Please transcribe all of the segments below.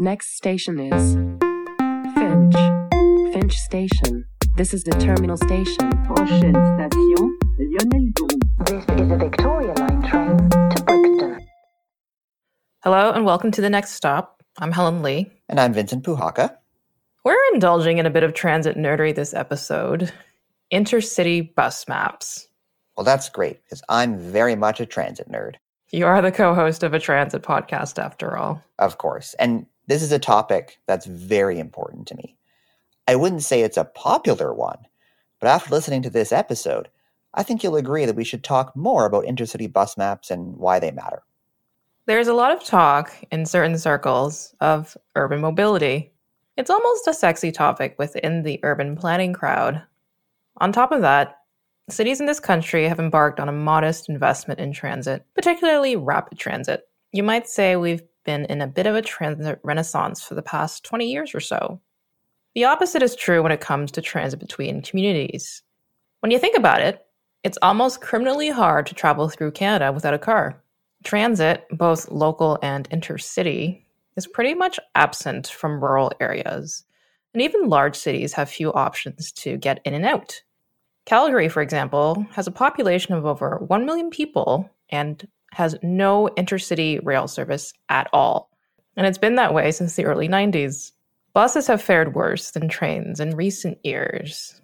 Next station is Finch. Finch Station. This is the terminal station. Prochaine station, Lionel Group. This is a Victoria Line train to Brixton. Hello and welcome to the next stop. I'm Helen Lee. And I'm Vincent Puhaka. We're indulging in a bit of transit nerdery this episode. Intercity bus maps. Well, that's great, because I'm very much a transit nerd. You are the co-host of a transit podcast, after all. Of course. And this is a topic that's very important to me. I wouldn't say it's a popular one, but after listening to this episode, I think you'll agree that we should talk more about intercity bus maps and why they matter. There's a lot of talk in certain circles of urban mobility. It's almost a sexy topic within the urban planning crowd. On top of that, cities in this country have embarked on a modest investment in transit, particularly rapid transit. You might say we've been in a bit of a transit renaissance for the past 20 years or so. The opposite is true when it comes to transit between communities. When you think about it, it's almost criminally hard to travel through Canada without a car. Transit, both local and intercity, is pretty much absent from rural areas, and even large cities have few options to get in and out. Calgary, for example, has a population of over 1 million people and has no intercity rail service at all. And it's been that way since the early 90s. Buses have fared worse than trains in recent years.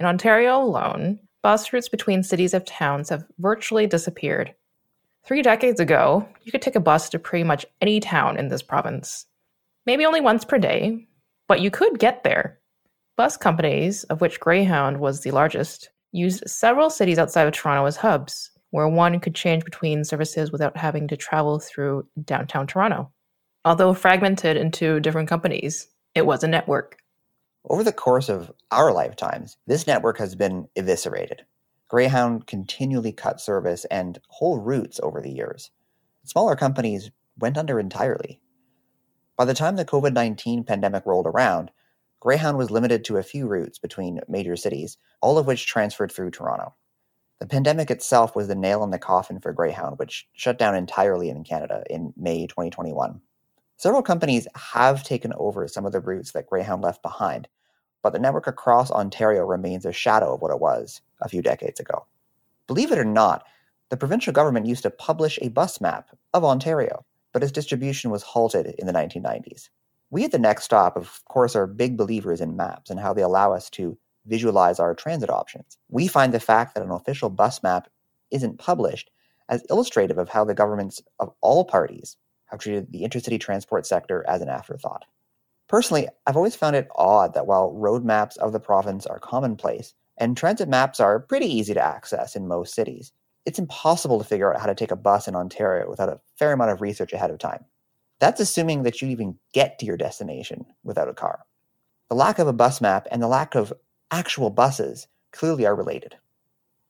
In Ontario alone, bus routes between cities and towns have virtually disappeared. 3 decades ago, you could take a bus to pretty much any town in this province. Maybe only once per day, but you could get there. Bus companies, of which Greyhound was the largest, used several cities outside of Toronto as hubs, where one could change between services without having to travel through downtown Toronto. Although fragmented into different companies, it was a network. Over the course of our lifetimes, this network has been eviscerated. Greyhound continually cut service and whole routes over the years. Smaller companies went under entirely. By the time the COVID-19 pandemic rolled around, Greyhound was limited to a few routes between major cities, all of which transferred through Toronto. The pandemic itself was the nail in the coffin for Greyhound, which shut down entirely in Canada in May 2021. Several companies have taken over some of the routes that Greyhound left behind, but the network across Ontario remains a shadow of what it was a few decades ago. Believe it or not, the provincial government used to publish a bus map of Ontario, but its distribution was halted in the 1990s. We at the Next Stop, of course, are big believers in maps and how they allow us to visualize our transit options. We find the fact that an official bus map isn't published as illustrative of how the governments of all parties have treated the intercity transport sector as an afterthought. Personally, I've always found it odd that while road maps of the province are commonplace and transit maps are pretty easy to access in most cities, it's impossible to figure out how to take a bus in Ontario without a fair amount of research ahead of time. That's assuming that you even get to your destination without a car. The lack of a bus map and the lack of actual buses clearly are related.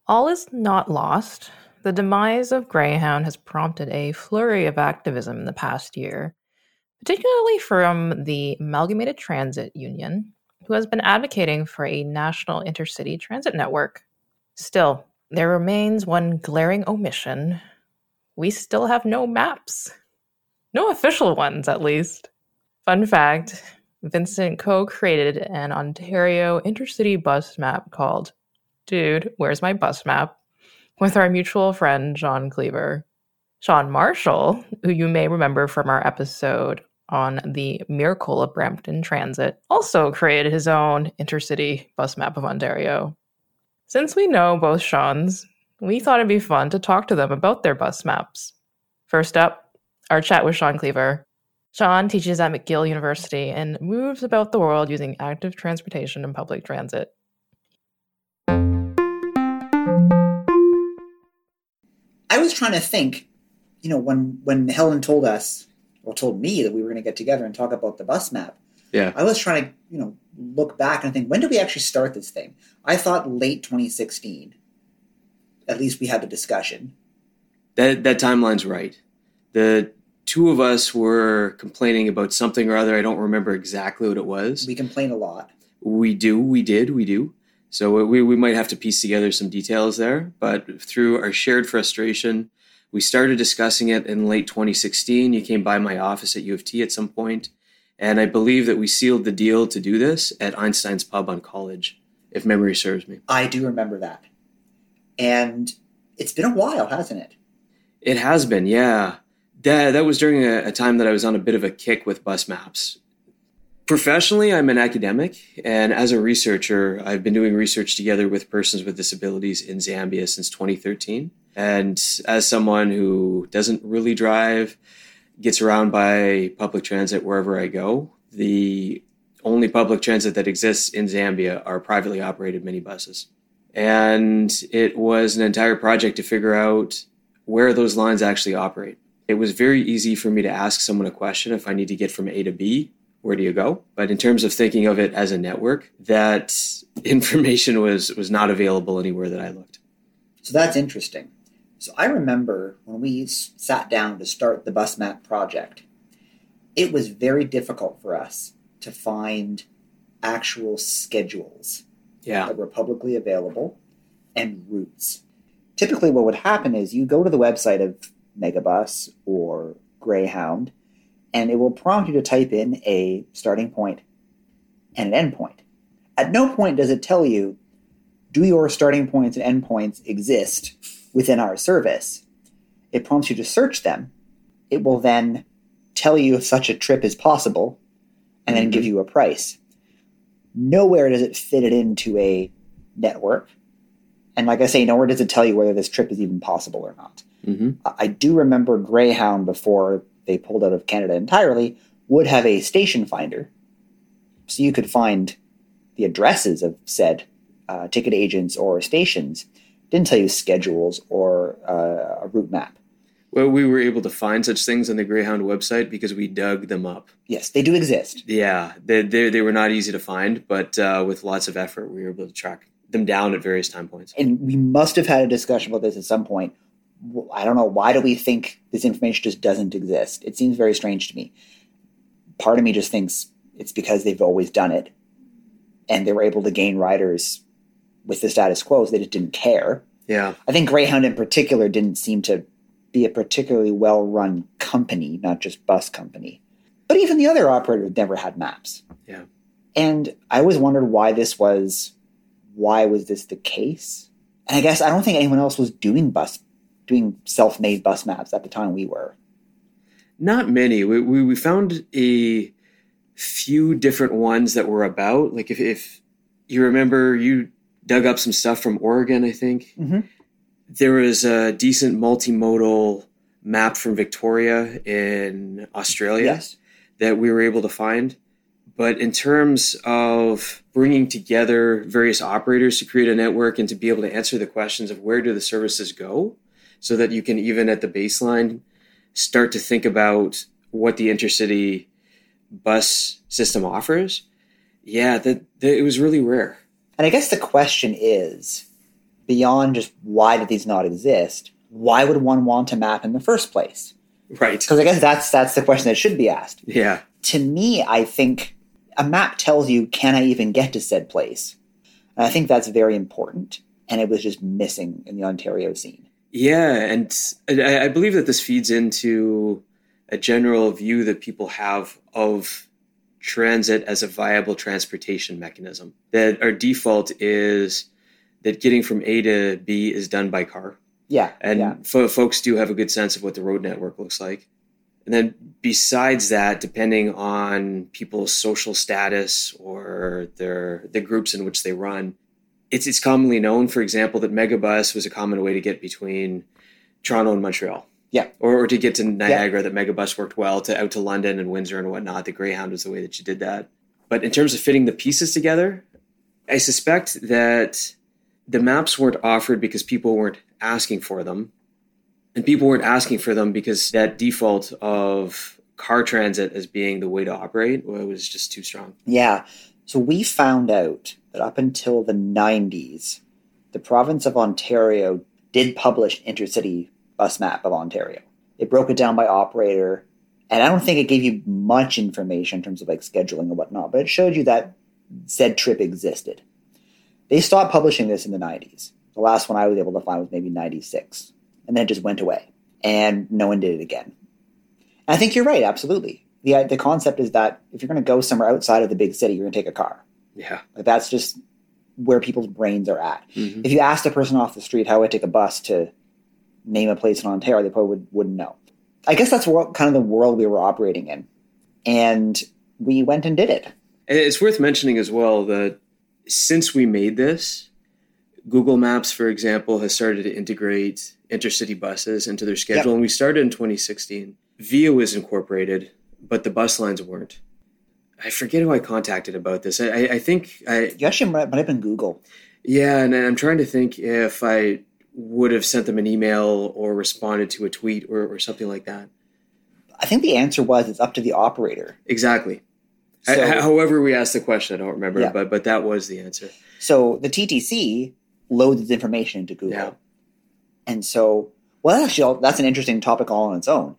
All is not lost. The demise of Greyhound has prompted a flurry of activism in the past year, particularly from the Amalgamated Transit Union, who has been advocating for a national intercity transit network. Still, there remains one glaring omission. We still have no maps. No official ones, at least. Fun fact, Vincent co-created an Ontario intercity bus map called Dude, Where's My Bus Map? With our mutual friend, Shaun Cleaver. Sean Marshall, who you may remember from our episode on the miracle of Brampton Transit, also created his own intercity bus map of Ontario. Since we know both Sean's, we thought it'd be fun to talk to them about their bus maps. First up, our chat with Shaun Cleaver. Shaun teaches at McGill University and moves about the world using active transportation and public transit. I was trying to think, when Helen told me that we were going to get together and talk about the bus map, yeah, I was trying to, look back and think, when did we actually start this thing? I thought late 2016. At least we had the discussion. That timeline's right. The two of us were complaining about something or other. I don't remember exactly what it was. We complain a lot. We do. So we might have to piece together some details there. But through our shared frustration, we started discussing it in late 2016. You came by my office at U of T at some point And I believe that we sealed the deal to do this at Einstein's Pub on College, if memory serves me. I do remember that. And it's been a while, hasn't it? It has been, yeah. That was during a time that I was on a bit of a kick with bus maps. Professionally, I'm an academic, and as a researcher, I've been doing research together with persons with disabilities in Zambia since 2013. And as someone who doesn't really drive, gets around by public transit wherever I go, the only public transit that exists in Zambia are privately operated minibuses. And it was an entire project to figure out where those lines actually operate. It was very easy for me to ask someone a question. If I need to get from A to B, where do you go? But in terms of thinking of it as a network, that information was not available anywhere that I looked. So that's interesting. So I remember when we sat down to start the bus map project, it was very difficult for us to find actual schedules that were publicly available and routes. Typically what would happen is you go to the website of Megabus or Greyhound, and it will prompt you to type in a starting point and an end point. At no point does it tell you, do your starting points and end points exist within our service? It prompts you to search them. It will then tell you if such a trip is possible and then give you a price. Nowhere does it fit it into a network. And like I say, nowhere does it tell you whether this trip is even possible or not. Mm-hmm. I do remember Greyhound, before they pulled out of Canada entirely, would have a station finder. So you could find the addresses of said ticket agents or stations. Didn't tell you schedules or a route map. Well, we were able to find such things on the Greyhound website because we dug them up. Yes, they do exist. Yeah, they were not easy to find, but with lots of effort, we were able to track them down at various time points. And we must have had a discussion about this at some point. I don't know, why do we think this information just doesn't exist? It seems very strange to me. Part of me just thinks it's because they've always done it, and they were able to gain riders with the status quo, so they just didn't care. Yeah, I think Greyhound in particular didn't seem to be a particularly well-run company, not just bus company. But even the other operators never had maps. Yeah, and I always wondered why was this the case? And I guess I don't think anyone else was doing self-made bus maps at the time we were. Not many. We found a few different ones that were about, like if you remember, you dug up some stuff from Oregon, I think. Mm-hmm. There was a decent multimodal map from Victoria in Australia that we were able to find. But in terms of bringing together various operators to create a network and to be able to answer the questions of where do the services go, so that you can even at the baseline start to think about what the intercity bus system offers, it was really rare. And I guess the question is, beyond just why did these not exist, why would one want to map in the first place? Right. Because I guess that's the question that should be asked. Yeah. To me, I think a map tells you, can I even get to said place? And I think that's very important. And it was just missing in the Ontario scene. Yeah. And I believe that this feeds into a general view that people have of transit as a viable transportation mechanism. That our default is that getting from A to B is done by car. Yeah. And folks do have a good sense of what the road network looks like. And then besides that, depending on people's social status or the groups in which they run, it's commonly known, for example, that Megabus was a common way to get between Toronto and Montreal. Yeah. Or to get to Niagara, that Megabus worked well, to out to London and Windsor and whatnot. The Greyhound was the way that you did that. But in terms of fitting the pieces together, I suspect that the maps weren't offered because people weren't asking for them. And people weren't asking for them because that default of car transit as being the way to operate was just too strong. Yeah. So we found out that up until the 90s, the province of Ontario did publish intercity bus map of Ontario. It broke it down by operator, and I don't think it gave you much information in terms of like scheduling and whatnot, but it showed you that said trip existed. They stopped publishing this in the 90s. The last one I was able to find was maybe 96, and then it just went away, and no one did it again. And I think you're right, absolutely. the concept is that if you're going to go somewhere outside of the big city, you're going to take a car. Yeah. Like that's just where people's brains are at. Mm-hmm. If you asked a person off the street how I take a bus to name a place in Ontario, they probably wouldn't know. I guess that's what, kind of the world we were operating in. And we went and did it. It's worth mentioning as well that since we made this, Google Maps, for example, has started to integrate intercity buses into their schedule. Yep. And we started in 2016. Via was incorporated, but the bus lines weren't. I forget who I contacted about this. I think you actually might have been Google. Yeah, and I'm trying to think if I would have sent them an email or responded to a tweet or something like that. I think the answer was it's up to the operator. Exactly. So, however we asked the question, I don't remember, yeah. but that was the answer. So the TTC loads its information into Google. Yeah. And so, well, actually, that's an interesting topic all on its own.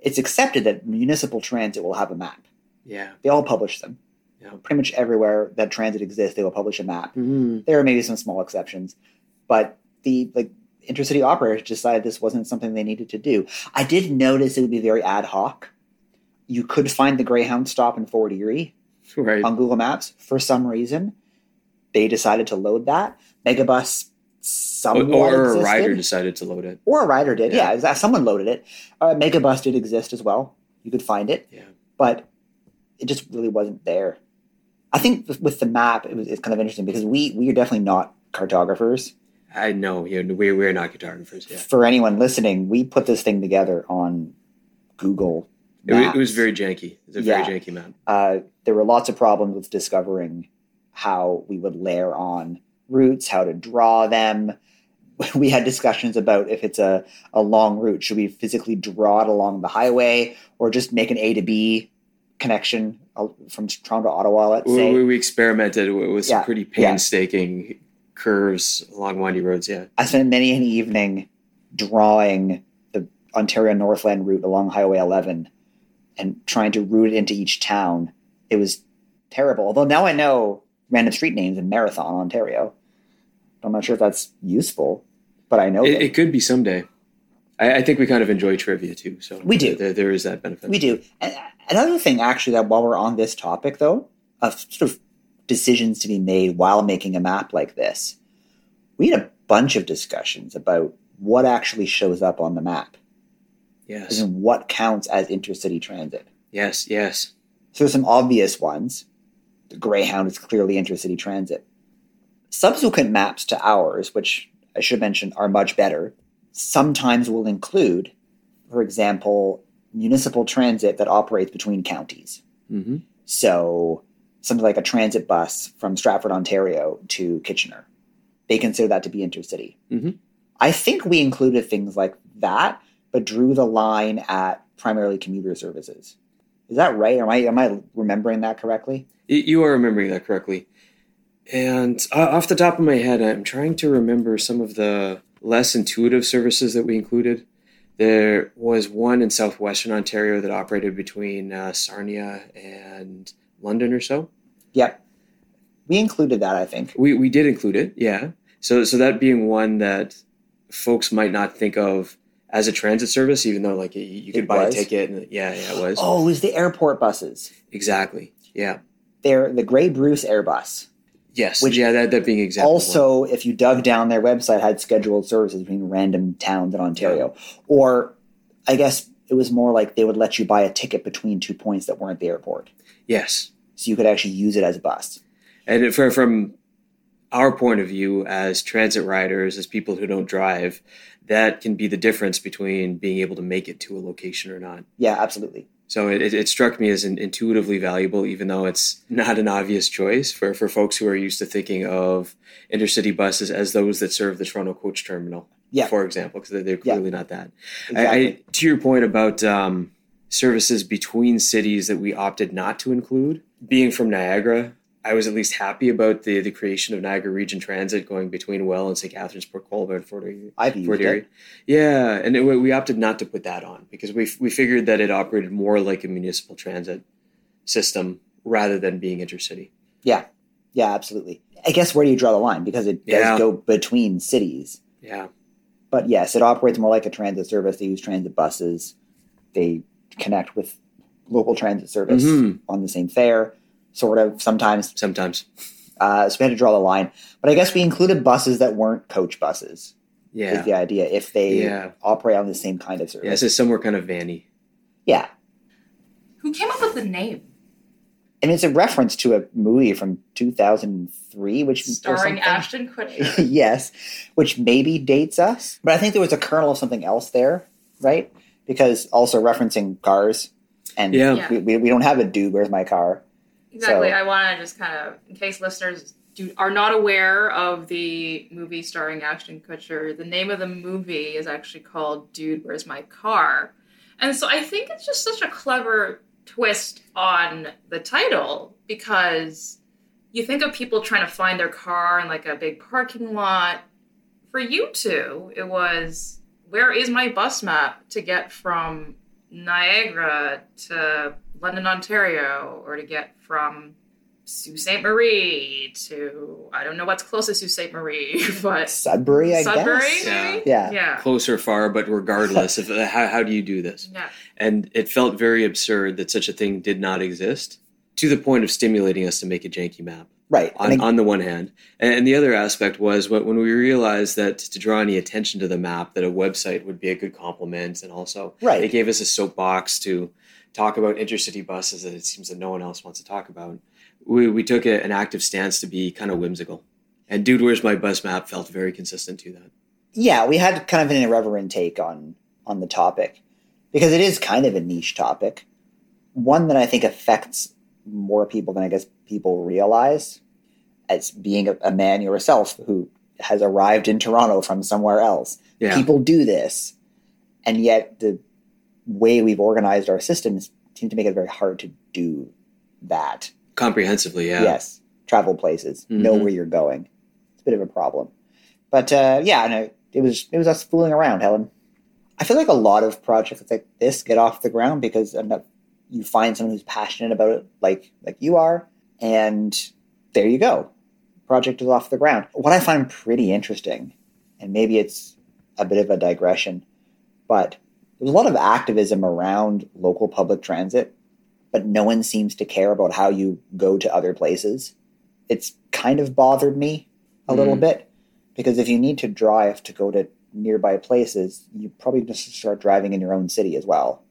It's accepted that municipal transit will have a map. Yeah. They all publish them. Yeah. Pretty much everywhere that transit exists, they will publish a map. Mm-hmm. There are maybe some small exceptions, but the intercity operators decided this wasn't something they needed to do. I did notice it would be very ad hoc. You could find the Greyhound stop in Fort Erie on Google Maps. For some reason, they decided to load that. Megabus somewhat existed. Or a rider decided to load it. Or a rider did, yeah. Someone loaded it. Megabus did exist as well. You could find it. Yeah. But it just really wasn't there. I think with the map, it's kind of interesting because we are definitely not cartographers. I know. We're not cartographers. Yeah. For anyone listening, we put this thing together on Google Maps. It was very janky. It was a very janky map. There were lots of problems with discovering how we would layer on routes, how to draw them. We had discussions about if it's a long route, should we physically draw it along the highway or just make an A to B connection from Toronto to Ottawa, let's say. We experimented with some pretty painstaking curves along windy roads, yeah. I spent many an evening drawing the Ontario Northland route along Highway 11 and trying to route it into each town. It was terrible. Although now I know random street names in Marathon, Ontario. I'm not sure if that's useful, but I know it could be someday. I think we kind of enjoy trivia too. So we do. There is that benefit. We do. And another thing, actually, that while we're on this topic, though, of sort of decisions to be made while making a map like this, we had a bunch of discussions about what actually shows up on the map. Yes. And what counts as intercity transit. Yes, yes. So there's some obvious ones. The Greyhound is clearly intercity transit. Subsequent maps to ours, which I should mention are much better, sometimes will include, for example, municipal transit that operates between counties. Mm-hmm. So something like a transit bus from Stratford, Ontario to Kitchener. They consider that to be intercity. Mm-hmm. I think we included things like that, but drew the line at primarily commuter services. Is that right? Am I remembering that correctly? You are remembering that correctly. And off the top of my head, I'm trying to remember some of the less intuitive services that we included. There was one in southwestern Ontario that operated between Sarnia and London or so. Yep. We included that, I think. We did include it, yeah. So that being one that folks might not think of as a transit service, even though like you could buy a ticket. And, yeah, it was. Oh, it was the airport buses. Exactly, yeah. They're the Grey Bruce Airbus. Yes, which that being example. Also, if you dug down their website, had scheduled services between random towns in Ontario. Yeah. Or I guess it was more like they would let you buy a ticket between two points that weren't the airport. Yes. So you could actually use it as a bus. And from our point of view as transit riders, as people who don't drive, that can be the difference between being able to make it to a location or not. Yeah, absolutely. So it struck me as intuitively valuable, even though it's not an obvious choice for folks who are used to thinking of intercity buses as those that serve the Toronto Coach Terminal, for example, because they're clearly not that. Exactly. I, to your point about services between cities that we opted not to include, being from Niagara, I was at least happy about the creation of Niagara Region Transit going between Well and St. Catharines, Port Colborne, and Fort Erie. Yeah, and we opted not to put that on because we figured that it operated more like a municipal transit system rather than being intercity. Yeah, absolutely. I guess where do you draw the line? Because it does go between cities. Yeah. But yes, it operates more like a transit service. They use transit buses. They connect with local transit service on the same fare, sort of, sometimes. So we had to draw the line. But I guess we included buses that weren't coach buses. Yeah. Is the idea, if they operate on the same kind of service. Yeah, so somewhere kind of vanny. Yeah. Who came up with the name? And it's a reference to a movie from 2003, which starring Ashton Kutcher. Yes, which maybe dates us, but I think there was a kernel of something else there, right? Because also referencing cars, and we don't have a dude. Where's my car? Exactly. So, I want to just kind of, in case listeners are not aware of the movie starring Ashton Kutcher, the name of the movie is actually called Dude, Where's My Car? And so I think it's just such a clever twist on the title, because you think of people trying to find their car in like a big parking lot. For you two, it was, where is my bus map to get from Niagara to London, Ontario, or to get from Sault Ste. Marie to, I don't know what's closest to Sault Ste. Marie, but Sudbury, I guess. Yeah. Closer, far, but regardless of how do you do this? Yeah. And it felt very absurd that such a thing did not exist, to the point of stimulating us to make a janky map. Right. On the one hand. And the other aspect was when we realized that to draw any attention to the map, that a website would be a good compliment. And also, it gave us a soapbox to talk about intercity buses that it seems that no one else wants to talk about. We took an active stance to be kind of whimsical. And Dude, Where's My Bus Map felt very consistent to that. Yeah, we had kind of an irreverent take on the topic, because it is kind of a niche topic. One that I think affects more people than I guess people realize, as being a man yourself who has arrived in Toronto from somewhere else. Yeah. People do this. And yet the way we've organized our systems seem to make it very hard to do that. Comprehensively, yeah. Yes. Travel places. Mm-hmm. Know where you're going. It's a bit of a problem. But it was us fooling around, Helen. I feel like a lot of projects like this get off the ground because you find someone who's passionate about it like you are, and there you go. Project is off the ground. What I find pretty interesting, and maybe it's a bit of a digression, but there's a lot of activism around local public transit, but no one seems to care about how you go to other places. It's kind of bothered me a little bit, because if you need to drive to go to nearby places, you probably just start driving in your own city as well.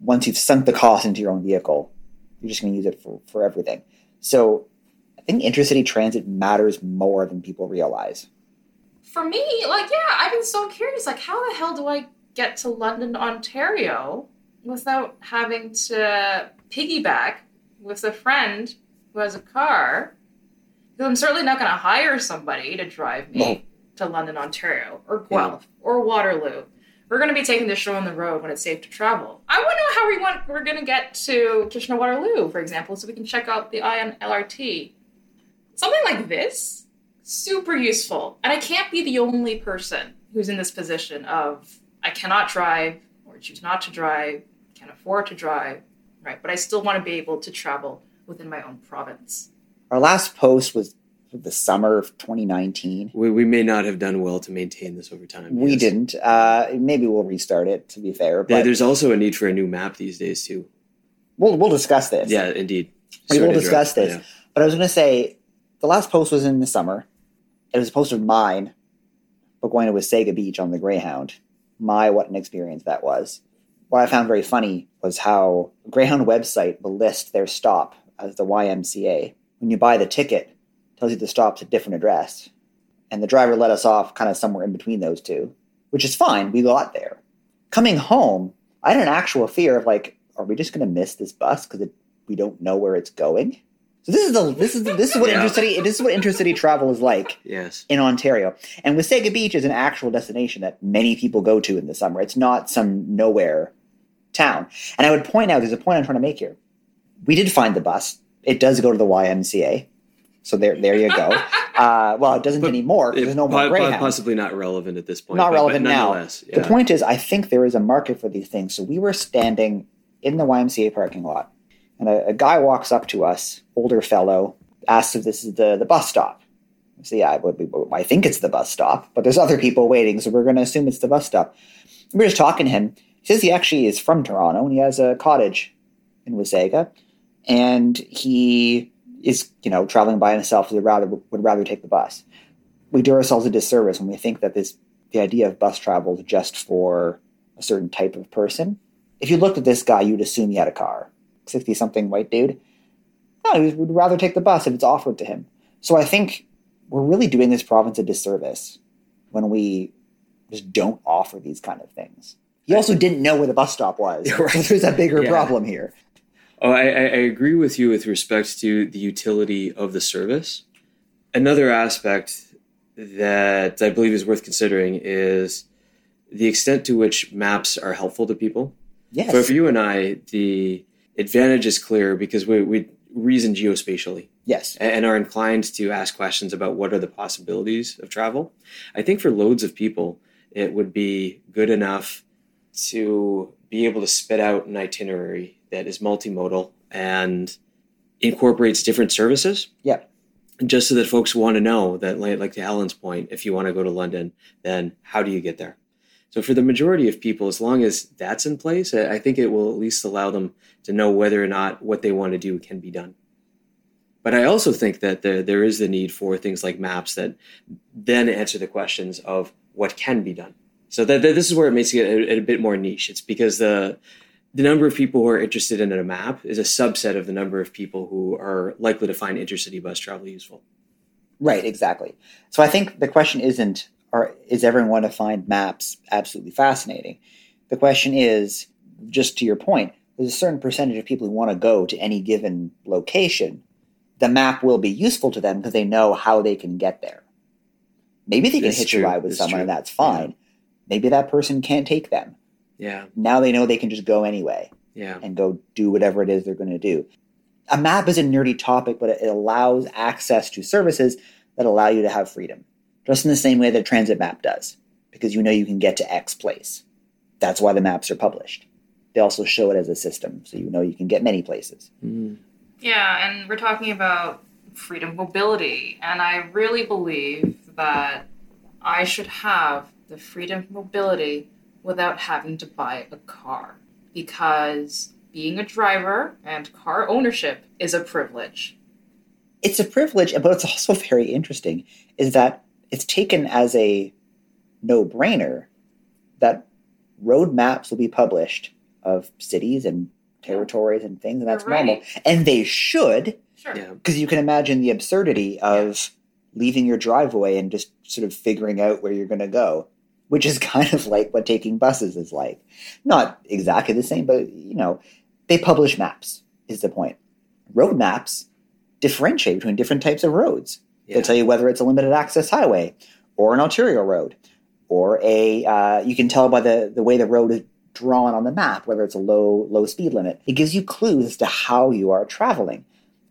Once you've sunk the cost into your own vehicle, you're just going to use it for everything. So I think intercity transit matters more than people realize. For me, I've been so curious, how the hell do I get to London, Ontario without having to piggyback with a friend who has a car? Because I'm certainly not going to hire somebody to drive me to London, Ontario, or Guelph, or Waterloo. We're going to be taking the show on the road when it's safe to travel. I want to know how we're going to get to Kitchener, Waterloo, for example, so we can check out the Ion LRT. Something like this, super useful. And I can't be the only person who's in this position of, I cannot drive, or choose not to drive, can't afford to drive. Right, but I still want to be able to travel within my own province. Our last post was the summer of 2019. We may not have done well to maintain this over time. We didn't. Maybe we'll restart it, to be fair. But there's also a need for a new map these days, too. We'll discuss this. Yeah, indeed. We'll discuss this. Yeah. But I was going to say, the last post was in the summer. It was a post of mine, but going to Wasaga Beach on the Greyhound. My, what an experience that was. What I found very funny was how Greyhound website will list their stop as the YMCA. When you buy the ticket, it tells you the stop's a different address. And the driver let us off kind of somewhere in between those two, which is fine. We got there. Coming home, I had an actual fear of are we just going to miss this bus because we don't know where it's going? So this is what intercity travel is like. Yes. In Ontario. And Wasaga Beach is an actual destination that many people go to in the summer. It's not some nowhere town. And I would point out, there's a point I'm trying to make here. We did find the bus. It does go to the YMCA. So there you go. Well, it doesn't anymore, because there's no more Greyhound. Possibly not relevant at this point. Not relevant now. Yeah. The point is, I think there is a market for these things. So we were standing in the YMCA parking lot. And a guy walks up to us, older fellow, asks if this is the bus stop. So I think it's the bus stop, but there's other people waiting, so we're going to assume it's the bus stop. We're just talking to him. He says he actually is from Toronto, and he has a cottage in Wasaga, and he is, you know, traveling by himself. Would rather take the bus. We do ourselves a disservice when we think that the idea of bus travel is just for a certain type of person. If you looked at this guy, you'd assume he had a car. 60-something white dude. No, he would rather take the bus if it's offered to him. So I think we're really doing this province a disservice when we just don't offer these kind of things. He also didn't know where the bus stop was. Right. So there's a bigger problem here. Oh, I agree with you with respect to the utility of the service. Another aspect that I believe is worth considering is the extent to which maps are helpful to people. Yes. So for you and I, the advantage is clear because we reason geospatially. Yes. And are inclined to ask questions about what are the possibilities of travel. I think for loads of people, it would be good enough to be able to spit out an itinerary that is multimodal and incorporates different services. Yeah. Just so that folks want to know that, like to Helen's point, if you want to go to London, then how do you get there? So for the majority of people, as long as that's in place, I think it will at least allow them to know whether or not what they want to do can be done. But I also think that there is the need for things like maps that then answer the questions of what can be done. So this is where it makes it a bit more niche. It's because the number of people who are interested in a map is a subset of the number of people who are likely to find intercity bus travel useful. Right, exactly. So I think the question isn't, is everyone to find maps absolutely fascinating? The question is, just to your point, there's a certain percentage of people who want to go to any given location. The map will be useful to them because they know how they can get there. Maybe they can hitch a ride with someone and that's fine. Yeah. Maybe that person can't take them. Yeah. Now they know they can just go anyway. Yeah. And go do whatever it is they're going to do. A map is a nerdy topic, but it allows access to services that allow you to have freedom. Just in the same way that a transit map does. Because you know you can get to X place. That's why the maps are published. They also show it as a system. So you know you can get many places. Mm. Yeah, and we're talking about freedom mobility. And I really believe that I should have the freedom of mobility without having to buy a car, because being a driver and car ownership is a privilege. It's a privilege, but it's also very interesting is that it's taken as a no-brainer that road maps will be published of cities and territories and things, and that's normal. And they should, because you can imagine the absurdity of leaving your driveway and just sort of figuring out where you're going to go, which is kind of like what taking buses is like. Not exactly the same, but, you know, they publish maps is the point. Road maps differentiate between different types of roads. Yeah. They'll tell you whether it's a limited access highway or an arterial road or a you can tell by the way the road is drawn on the map, whether it's a low speed limit. It gives you clues as to how you are traveling.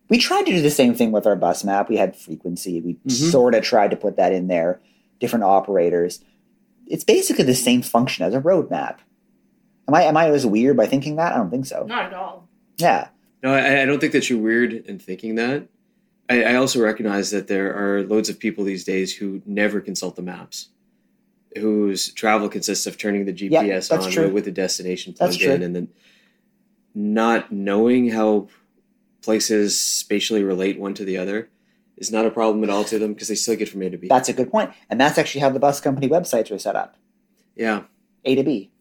We tried to do the same thing with our bus map. We had frequency. We sort of tried to put that in there, different operators. It's basically the same function as a road map. Am I as weird by thinking that? I don't think so. Not at all. Yeah. No, I don't think that you're weird in thinking that. I also recognize that there are loads of people these days who never consult the maps, whose travel consists of turning the GPS on with the destination plugged in and then not knowing how places spatially relate one to the other is not a problem at all to them because they still get from A to B. That's a good point. And that's actually how the bus company websites are set up. Yeah. A to B.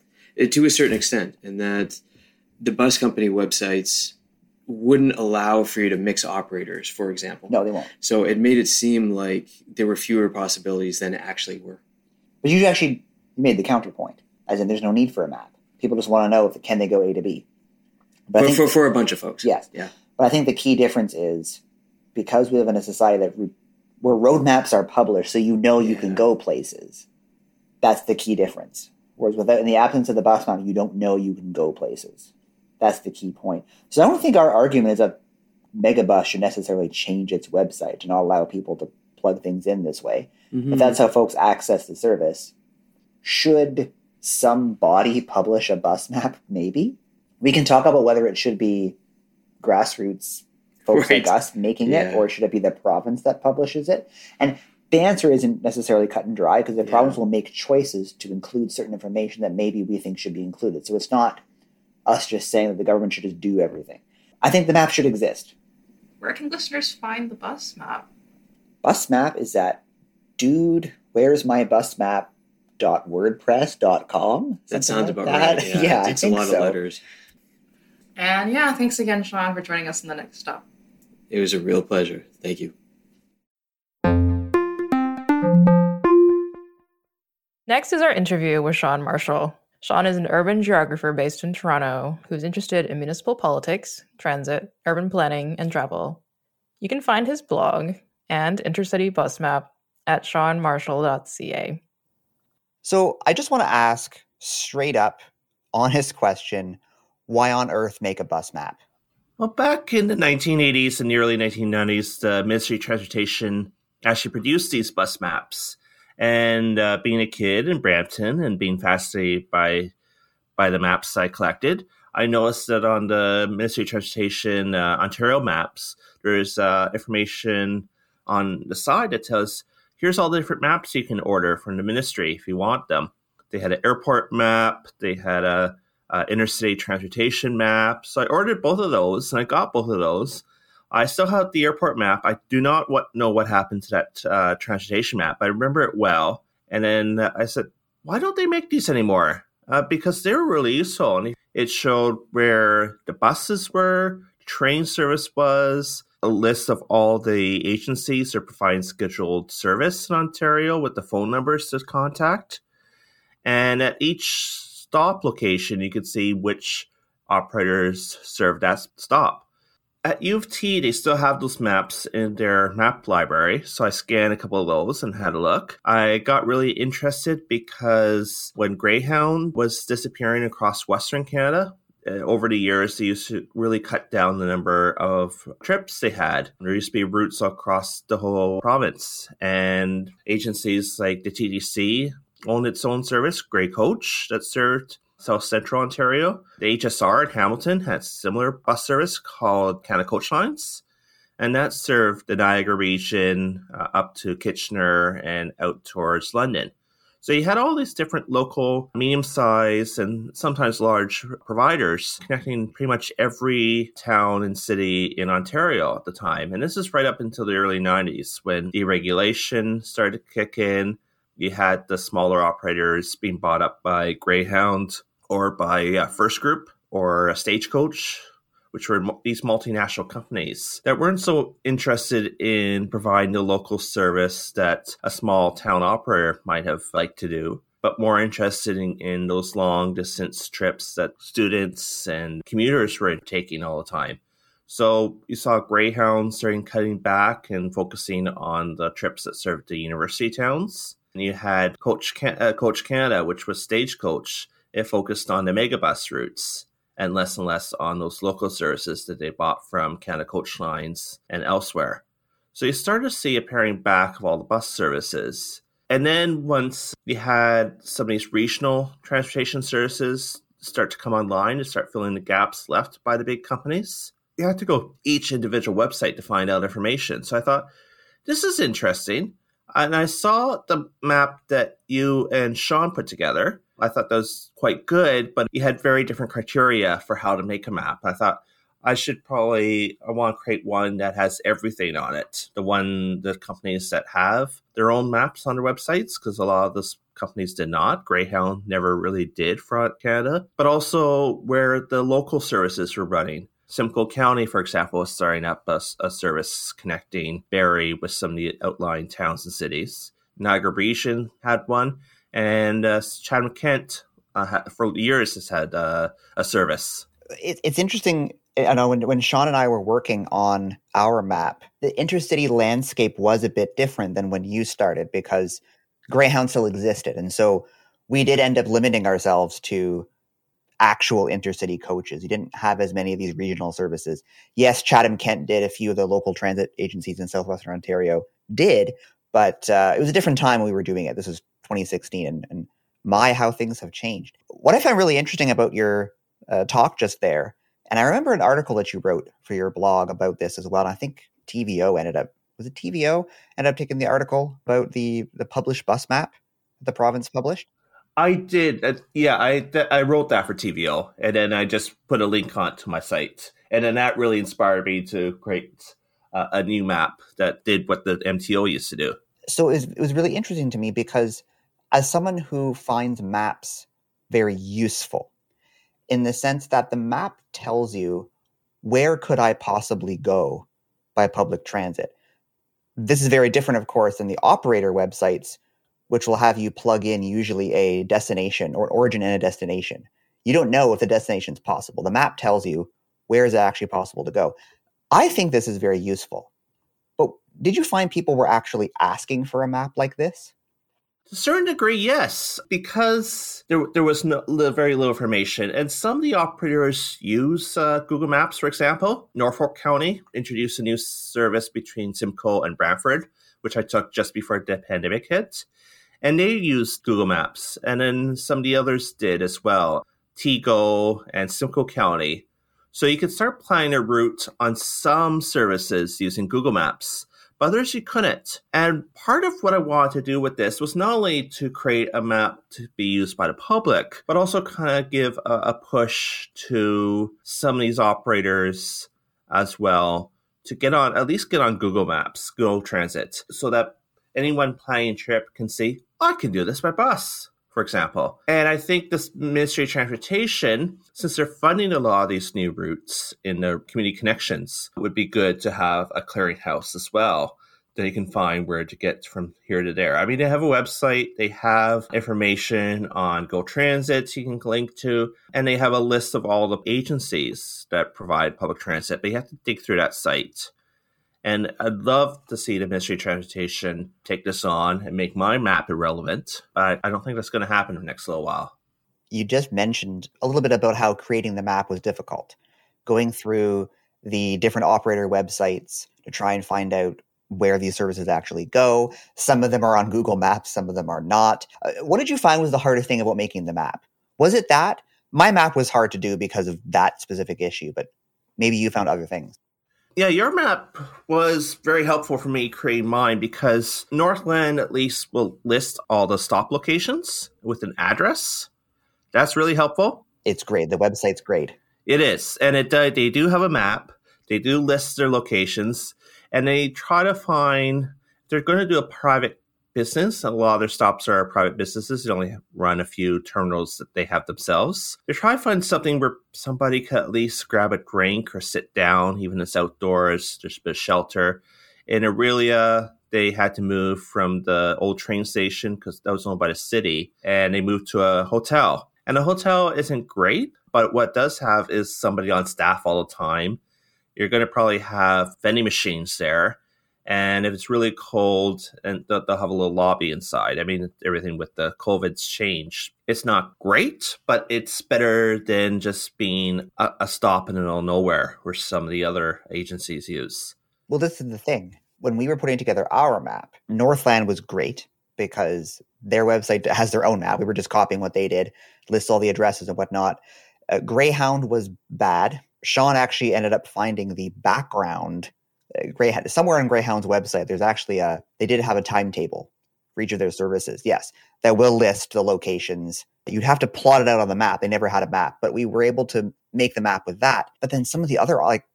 To a certain extent. And that the bus company websites wouldn't allow for you to mix operators, for example. No, they won't. So it made it seem like there were fewer possibilities than actually were. But you actually made the counterpoint, as in there's no need for a map. People just want to know, can they go A to B? But for a bunch of folks. Yes. Yeah. But I think the key difference is because we live in a society that where roadmaps are published so you know you can go places, that's the key difference. Whereas in the absence of the bus map, you don't know you can go places. That's the key point. So I don't think our argument is that Megabus should necessarily change its website to not allow people to plug things in this way. Mm-hmm. If that's how folks access the service, should somebody publish a bus map? Maybe. We can talk about whether it should be grassroots folks like us making it, or should it be the province that publishes it? And the answer isn't necessarily cut and dry because the province will make choices to include certain information that maybe we think should be included. So it's not us just saying that the government should just do everything. I think the map should exist. Where can listeners find the bus map? Bus map is at dudewheresmybusmap.wordpress.com. That sounds about right. Yeah, it's a lot of letters. And yeah, thanks again, Sean, for joining us in the next stop. It was a real pleasure. Thank you. Next is our interview with Sean Marshall. Sean is an urban geographer based in Toronto who's interested in municipal politics, transit, urban planning, and travel. You can find his blog and intercity bus map at seanmarshall.ca. So I just want to ask straight up, honest question, why on earth make a bus map? Well, back in the 1980s and the early 1990s, the Ministry of Transportation actually produced these bus maps. And being a kid in Brampton and being fascinated by the maps I collected, I noticed that on the Ministry of Transportation Ontario maps, there's information on the side that tells, here's all the different maps you can order from the ministry if you want them. They had an airport map. They had a intercity transportation map. So I ordered both of those, and I got both of those. I still have the airport map. I do not know what happened to that transportation map. I remember it well. And then I said, why don't they make these anymore? Because they were really useful. And it showed where the buses were, train service was, a list of all the agencies that are providing scheduled service in Ontario with the phone numbers to contact. And at each stop location, you could see which operators serve that stop. At U of T, they still have those maps in their map library, so I scanned a couple of those and had a look. I got really interested because when Greyhound was disappearing across Western Canada, over the years, they used to really cut down the number of trips they had. There used to be routes across the whole province, and agencies like the TTC owned its own service, Stagecoach, that served South Central Ontario. The HSR in Hamilton had similar bus service called Canada Coach Lines, and that served the Niagara region up to Kitchener and out towards London. So you had all these different local, medium-sized, and sometimes large providers connecting pretty much every town and city in Ontario at the time. And this is right up until the early 90s when deregulation started to kick in. You had the smaller operators being bought up by Greyhound or by First Group or Stagecoach, which were these multinational companies that weren't so interested in providing the local service that a small town operator might have liked to do, but more interested in those long-distance trips that students and commuters were taking all the time. So you saw Greyhound starting cutting back and focusing on the trips that served the university towns. And you had Coach Canada, which was Stagecoach. It focused on the Megabus routes and less on those local services that they bought from Canada Coach Lines and elsewhere. So you started to see a paring back of all the bus services. And then once you had some of these regional transportation services start to come online and start filling the gaps left by the big companies, you had to go to each individual website to find out information. So I thought, this is interesting. And I saw the map that you and Sean put together. I thought that was quite good, but you had very different criteria for how to make a map. I thought I want to create one that has everything on it. The companies that have their own maps on their websites, because a lot of those companies did not. Greyhound never really did for Canada, but also where the local services were running. Simcoe County, for example, is starting up a service connecting Barrie with some of the outlying towns and cities. Niagara region had one, and Chatham-Kent for years has had a service. It's interesting. I know when Sean and I were working on our map, the intercity landscape was a bit different than when you started because Greyhound still existed, and so we did end up limiting ourselves to actual intercity coaches. You didn't have as many of these regional services. Yes, Chatham-Kent did. A few of the local transit agencies in southwestern Ontario did, but it was a different time when we were doing it. This was 2016, and my, how things have changed. What I found really interesting about your talk just there, and I remember an article that you wrote for your blog about this as well, and I think TVO ended up taking the article about the published bus map the province published? I did. I wrote that for TVO, and then I just put a link on to my site, and then that really inspired me to create a new map that did what the MTO used to do. So it was really interesting to me because, as someone who finds maps very useful, in the sense that the map tells you where could I possibly go by public transit. This is very different, of course, than the operator websites, which will have you plug in usually a destination or origin and a destination. You don't know if the destination is possible. The map tells you where is it actually possible to go. I think this is very useful. But did you find people were actually asking for a map like this? To a certain degree, yes, because there was very little information. And some of the operators use Google Maps, for example. Norfolk County introduced a new service between Simcoe and Brantford, which I took just before the pandemic hit. And they used Google Maps. And then some of the others did as well, TGO and Simcoe County. So you could start planning a route on some services using Google Maps. Others you couldn't. And part of what I wanted to do with this was not only to create a map to be used by the public, but also kind of give a push to some of these operators as well to get on Google Maps, GO Transit, so that anyone planning a trip can see, I can do this by bus, for example. And I think this Ministry of Transportation, since they're funding a lot of these new routes in their community connections, it would be good to have a clearinghouse as well that you can find where to get from here to there. I mean, they have a website, they have information on GO Transit you can link to, and they have a list of all the agencies that provide public transit, but you have to dig through that site. And I'd love to see the Ministry of Transportation take this on and make my map irrelevant. But I don't think that's going to happen in the next little while. You just mentioned a little bit about how creating the map was difficult. Going through the different operator websites to try and find out where these services actually go. Some of them are on Google Maps, some of them are not. What did you find was the hardest thing about making the map? Was it that? My map was hard to do because of that specific issue, but maybe you found other things. Yeah, your map was very helpful for me creating mine because Northland at least will list all the stop locations with an address. That's really helpful. It's great. The website's great. It is. And they do have a map. They do list their locations. And they try to find, they're going to do a private business. A lot of their stops are private businesses. They only run a few terminals that they have themselves. They try to find something where somebody could at least grab a drink or sit down, even if it's outdoors, there's a bit of shelter. In Orillia, they had to move from the old train station because that was owned by the city, and they moved to a hotel. And the hotel isn't great, but what it does have is somebody on staff all the time. You're going to probably have vending machines there. And if it's really cold, and they'll have a little lobby inside. I mean, everything with the COVID's changed. It's not great, but it's better than just being a stop in the middle of nowhere where some of the other agencies use. Well, this is the thing. When we were putting together our map, Northland was great because their website has their own map. We were just copying what they did, lists all the addresses and whatnot. Greyhound was bad. Shaun actually ended up finding the background Greyhound, somewhere on Greyhound's website, there's actually they did have a timetable for each of their services. Yes, that will list the locations. You'd have to plot it out on the map. They never had a map, but we were able to make the map with that. But then some of the other, like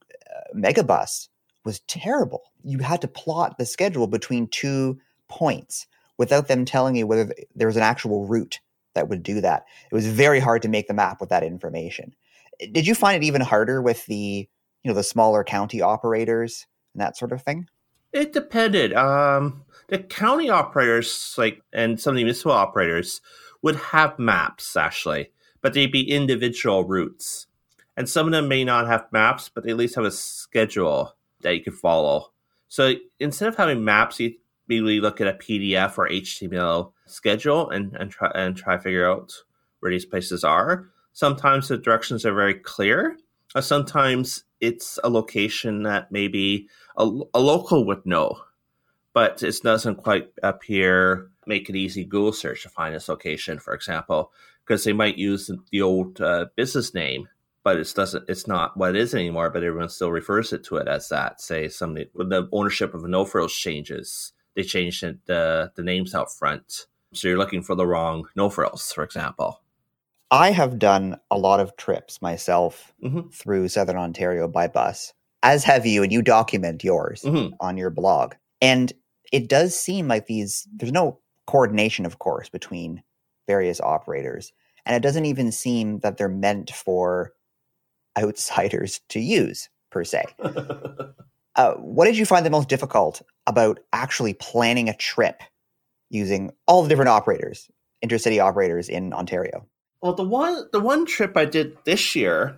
Megabus, was terrible. You had to plot the schedule between 2 points without them telling you whether there was an actual route that would do that. It was very hard to make the map with that information. Did you find it even harder with the, you know, the smaller county operators? That sort of thing? It depended. The county operators, and some of the municipal operators, would have maps, actually, but they'd be individual routes. And some of them may not have maps, but they at least have a schedule that you could follow. So instead of having maps, you'd really look at a PDF or HTML schedule and try to figure out where these places are. Sometimes the directions are very clear. Or sometimes it's a location that maybe a local would know, but it doesn't quite appear, make an easy Google search to find this location, for example, because they might use the old business name, but it's not what it is anymore, but everyone still refers it to it as that. Say something, the ownership of No Frills changes. They changed the names out front So you're looking for the wrong no-frills, for example. I have done a lot of trips myself through Southern Ontario by bus, as have you, and you document yours on your blog. And it does seem like there's no coordination, of course, between various operators. And it doesn't even seem that they're meant for outsiders to use, per se. What did you find the most difficult about actually planning a trip using all the different operators, intercity operators in Ontario? Well, the one trip I did this year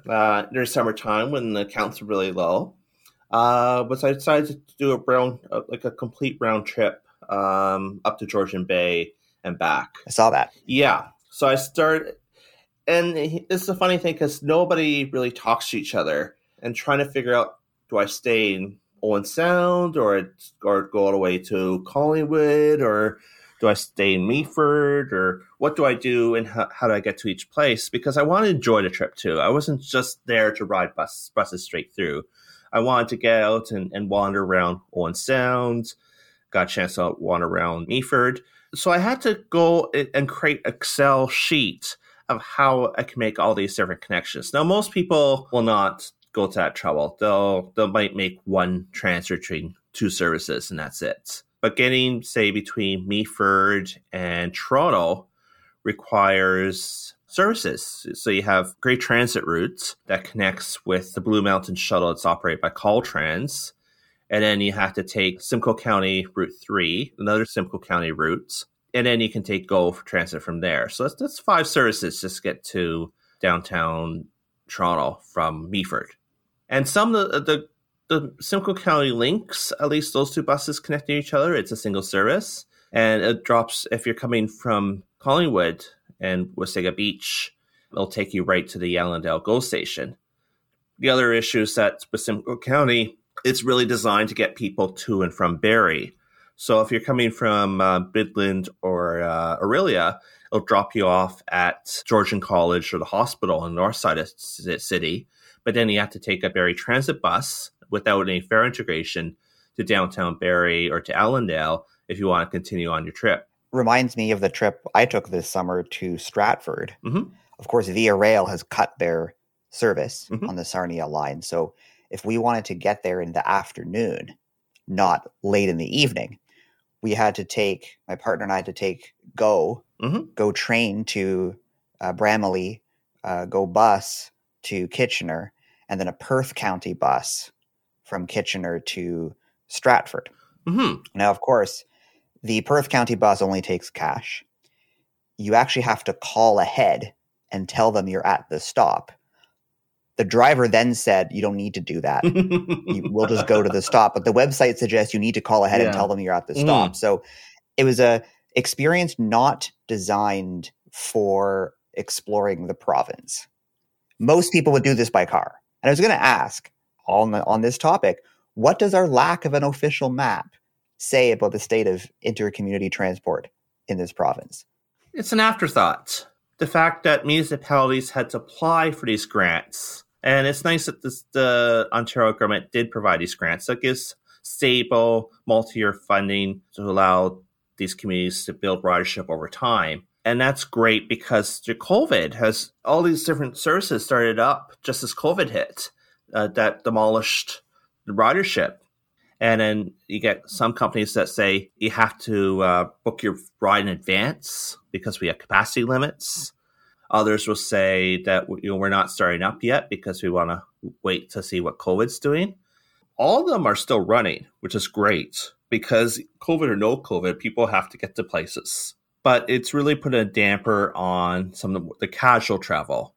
during summertime when the counts were really low was I decided to do a complete round trip up to Georgian Bay and back. I saw that. Yeah. So I started, and this is a funny thing because nobody really talks to each other, and trying to figure out, do I stay in Owen Sound or go all the way to Collingwood, or do I stay in Meaford, or what do I do and how do I get to each place? Because I wanted to enjoy the trip too. I wasn't just there to ride buses straight through. I wanted to get out and wander around Owen Sound, got a chance to wander around Meaford. So I had to go and create Excel sheets of how I can make all these different connections. Now, most people will not go to that trouble. They might make one transfer between two services and that's it. But getting, say, between Meaford and Toronto requires services. So you have Grey Transit routes that connects with the Blue Mountain Shuttle that's operated by Caltrans. And then you have to take Simcoe County Route 3, another Simcoe County routes. And then you can take GO Transit from there. So that's five services just to get to downtown Toronto from Meaford. And some of the Simcoe County links, at least those two buses connect to each other. It's a single service. And it drops, if you're coming from Collingwood and Wasaga Beach, it'll take you right to the Allendale GO station. The other issue is that with Simcoe County, it's really designed to get people to and from Barrie. So if you're coming from Bidland or Orillia, it'll drop you off at Georgian College or the hospital on the north side of the city. But then you have to take a Barrie Transit bus without any fare integration to downtown Barrie or to Allendale if you want to continue on your trip. Reminds me of the trip I took this summer to Stratford. Mm-hmm. Of course, Via Rail has cut their service on the Sarnia line. So if we wanted to get there in the afternoon, not late in the evening, we had to take, my partner and I had to take GO train to Bramley, GO bus to Kitchener, and then a Perth County bus from Kitchener to Stratford. Mm-hmm. Now, of course, the Perth County bus only takes cash. You actually have to call ahead and tell them you're at the stop. The driver then said, you don't need to do that. We'll just go to the stop. But the website suggests you need to call ahead and tell them you're at the stop. So it was an experience not designed for exploring the province. Most people would do this by car. And I was going to ask on this topic, what does our lack of an official map say about the state of intercommunity transport in this province? It's an afterthought. The fact that municipalities had to apply for these grants, and it's nice that the Ontario government did provide these grants. That gives stable, multi-year funding to allow these communities to build ridership over time. And that's great because through COVID, has all these different services started up just as COVID hit. That demolished the ridership. And then you get some companies that say you have to book your ride in advance because we have capacity limits. Others will say that we're not starting up yet because we want to wait to see what COVID's doing. All of them are still running, which is great because COVID or no COVID, people have to get to places. But it's really put a damper on some of the casual travel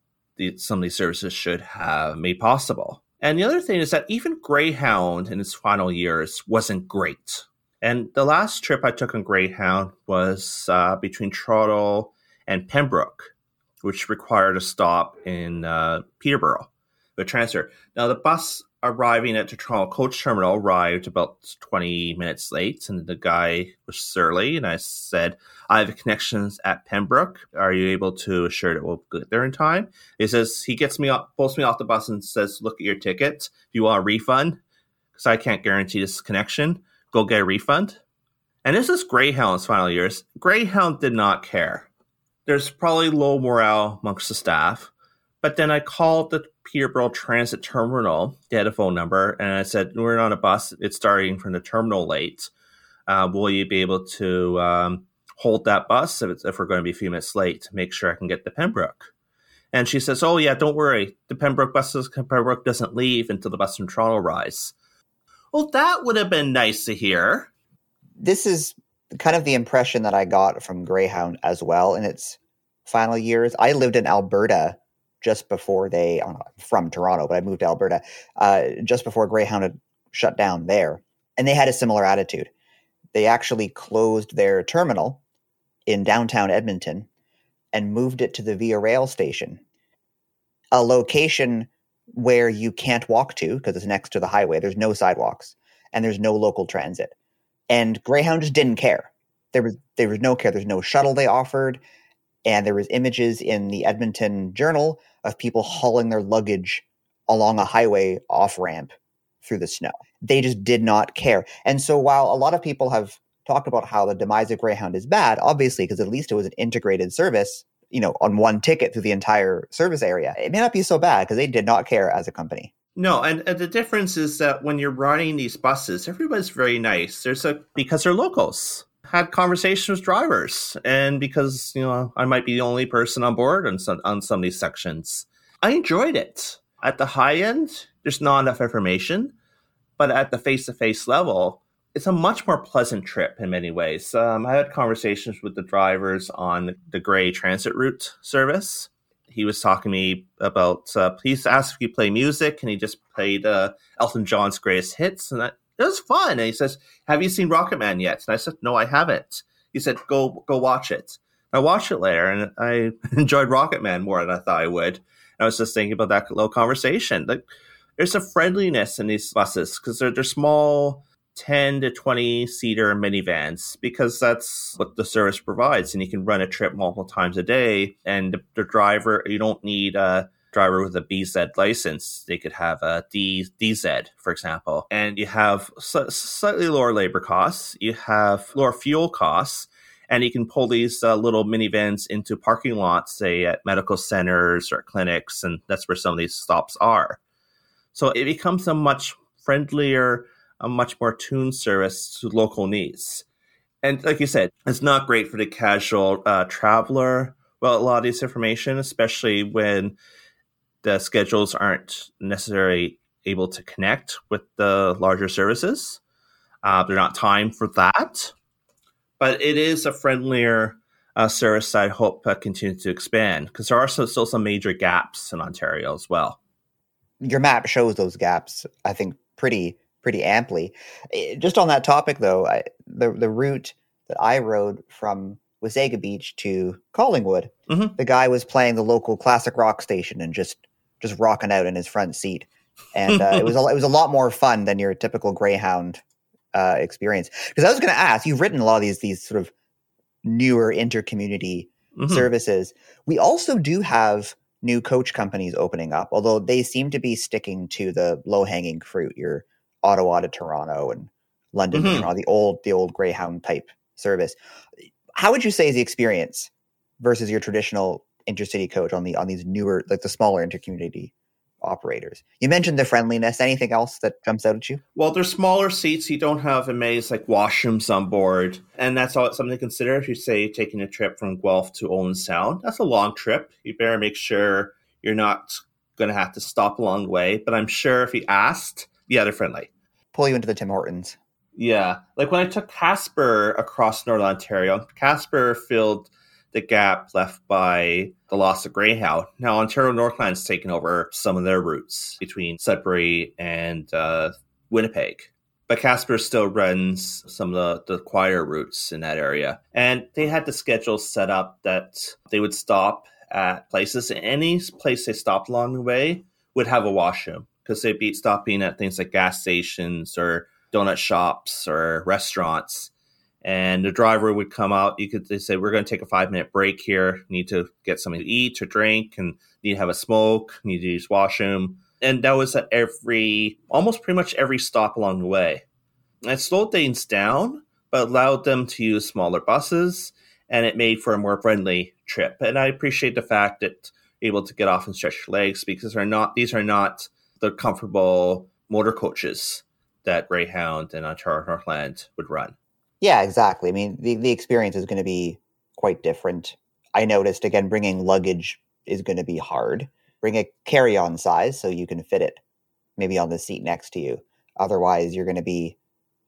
some of these services should have made possible. And the other thing is that even Greyhound in its final years wasn't great. And the last trip I took on Greyhound was between Toronto and Pembroke, which required a stop in Peterborough, the transfer. Now, the bus arriving at the Toronto Coach Terminal arrived about 20 minutes late, and the guy was surly, and I said, I have connections at Pembroke. Are you able to assure that we'll get there in time? He says, he gets me off, pulls me off the bus and says, look at your ticket. If you want a refund, because I can't guarantee this connection, go get a refund. And this is Greyhound's final years. Greyhound did not care. There's probably low morale amongst the staff. But then I called the Peterborough Transit Terminal. They had a phone number. And I said, we're on a bus. It's starting from the terminal late. Will you be able to hold that bus if we're going to be a few minutes late to make sure I can get to Pembroke? And she says, oh, yeah, don't worry. The Pembroke doesn't leave until the bus from Toronto arrives. Well, that would have been nice to hear. This is kind of the impression that I got from Greyhound as well in its final years. I lived in Alberta just before I'm from Toronto, but I moved to Alberta just before Greyhound had shut down there. And they had a similar attitude. They actually closed their terminal in downtown Edmonton and moved it to the Via Rail station, a location where you can't walk to because it's next to the highway. There's no sidewalks and there's no local transit. And Greyhound just didn't care. There was no care. There's no shuttle they offered. And there was images in the Edmonton Journal of people hauling their luggage along a highway off-ramp through the snow. They just did not care. And so while a lot of people have talked about how the demise of Greyhound is bad, obviously, because at least it was an integrated service, on one ticket through the entire service area, it may not be so bad because they did not care as a company. No, and the difference is that when you're riding these buses, everybody's very nice. Because they're locals. Had conversations with drivers, and because I might be the only person on board on some of these sections, I enjoyed it. At the high end, there's not enough information, but at the face-to-face level, it's a much more pleasant trip in many ways. I had conversations with the drivers on the Grey Transit Route service. He was talking to me about, please ask if you play music, and he just played Elton John's Greatest Hits, and it was fun. And he says, have you seen Rocketman yet? And I said, no, I haven't. He said, go watch it. I watched it later, and I enjoyed Rocketman more than I thought I would. And I was just thinking about that little conversation. Like, there's a friendliness in these buses because they're small 10 to 20-seater minivans because that's what the service provides. And you can run a trip multiple times a day. And the driver, you don't need a driver with a BZ license. They could have a DZ, for example. And you have slightly lower labor costs. You have lower fuel costs. And you can pull these little minivans into parking lots, say, at medical centers or clinics. And that's where some of these stops are. So it becomes a much friendlier, a much more tuned service to local needs. And like you said, it's not great for the casual traveler. Well, a lot of this information, especially when the schedules aren't necessarily able to connect with the larger services. They're not timed for that. But it is a friendlier service that I hope continues to expand because there are still some major gaps in Ontario as well. Your map shows those gaps, I think, pretty amply. Just on that topic, though, the route that I rode from Wasaga Beach to Collingwood, The guy was playing the local classic rock station and just rocking out in his front seat. And it was a lot more fun than your typical Greyhound experience. Because I was going to ask, you've written a lot of these sort of newer intercommunity services. We also do have new coach companies opening up, although they seem to be sticking to the low-hanging fruit, your Ottawa to Toronto and London to Toronto, the old Greyhound type service. How would you say is the experience versus your traditional intercity coach on these newer, like the smaller intercommunity operators? You mentioned the friendliness. Anything else that jumps out at you? Well, there's smaller seats. You don't have amazed like washrooms on board. And that's all something to consider. If you say taking a trip from Guelph to Owen Sound, that's a long trip. You better make sure you're not going to have to stop along the way. But I'm sure if you asked, yeah, they're friendly. Pull you into the Tim Hortons. Yeah. Like when I took Kasper across Northern Ontario, Kasper filled the gap left by the loss of Greyhound. Now, Ontario Northland's taken over some of their routes between Sudbury and Winnipeg. But Kasper still runs some of the quieter routes in that area. And they had the schedule set up that they would stop at places. And any place they stopped along the way would have a washroom because they'd be stopping at things like gas stations or donut shops or restaurants, and the driver would come out. They say, we're going to take a 5-minute break here. Need to get something to eat or drink, and need to have a smoke, need to use washroom. And that was at almost pretty much every stop along the way. And it slowed things down, but allowed them to use smaller buses, and it made for a more friendly trip. And I appreciate the fact that you're able to get off and stretch your legs, because these are not the comfortable motor coaches that Greyhound and Ontario Northland would run. Yeah, exactly. I mean, the experience is going to be quite different. I noticed, again, bringing luggage is going to be hard. Bring a carry-on size so you can fit it maybe on the seat next to you. Otherwise, you're going to be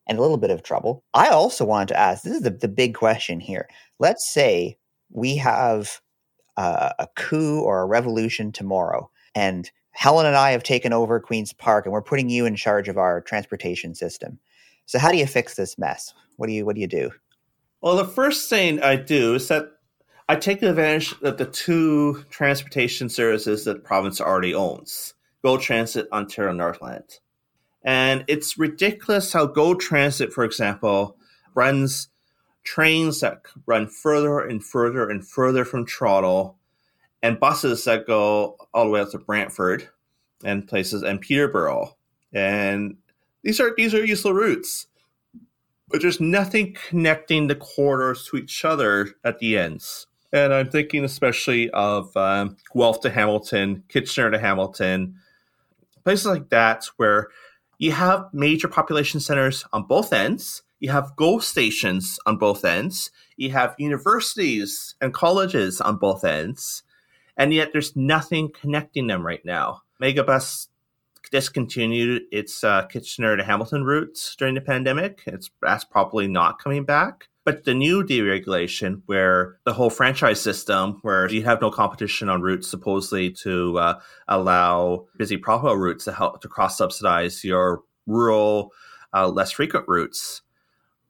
in a little bit of trouble. I also want to ask, this is the big question here. Let's say we have a coup or a revolution tomorrow, and Helen and I have taken over Queen's Park, and we're putting you in charge of our transportation system. So how do you fix this mess? What do you do? Well, the first thing I do is that I take advantage of the two transportation services that the province already owns, GO Transit, Ontario Northland. And it's ridiculous how GO Transit, for example, runs trains that run further and further and further from Toronto, and buses that go all the way up to Brantford and places and Peterborough. And these are useful routes, but there's nothing connecting the corridors to each other at the ends. And I'm thinking especially of Guelph to Hamilton, Kitchener to Hamilton, places like that where you have major population centers on both ends. You have GO stations on both ends. You have universities and colleges on both ends. And yet there's nothing connecting them right now. Megabus discontinued its Kitchener to Hamilton routes during the pandemic. That's probably not coming back. But the new deregulation, where the whole franchise system, where you have no competition on routes, supposedly to allow busy profitable routes to help to cross-subsidize your rural, less frequent routes.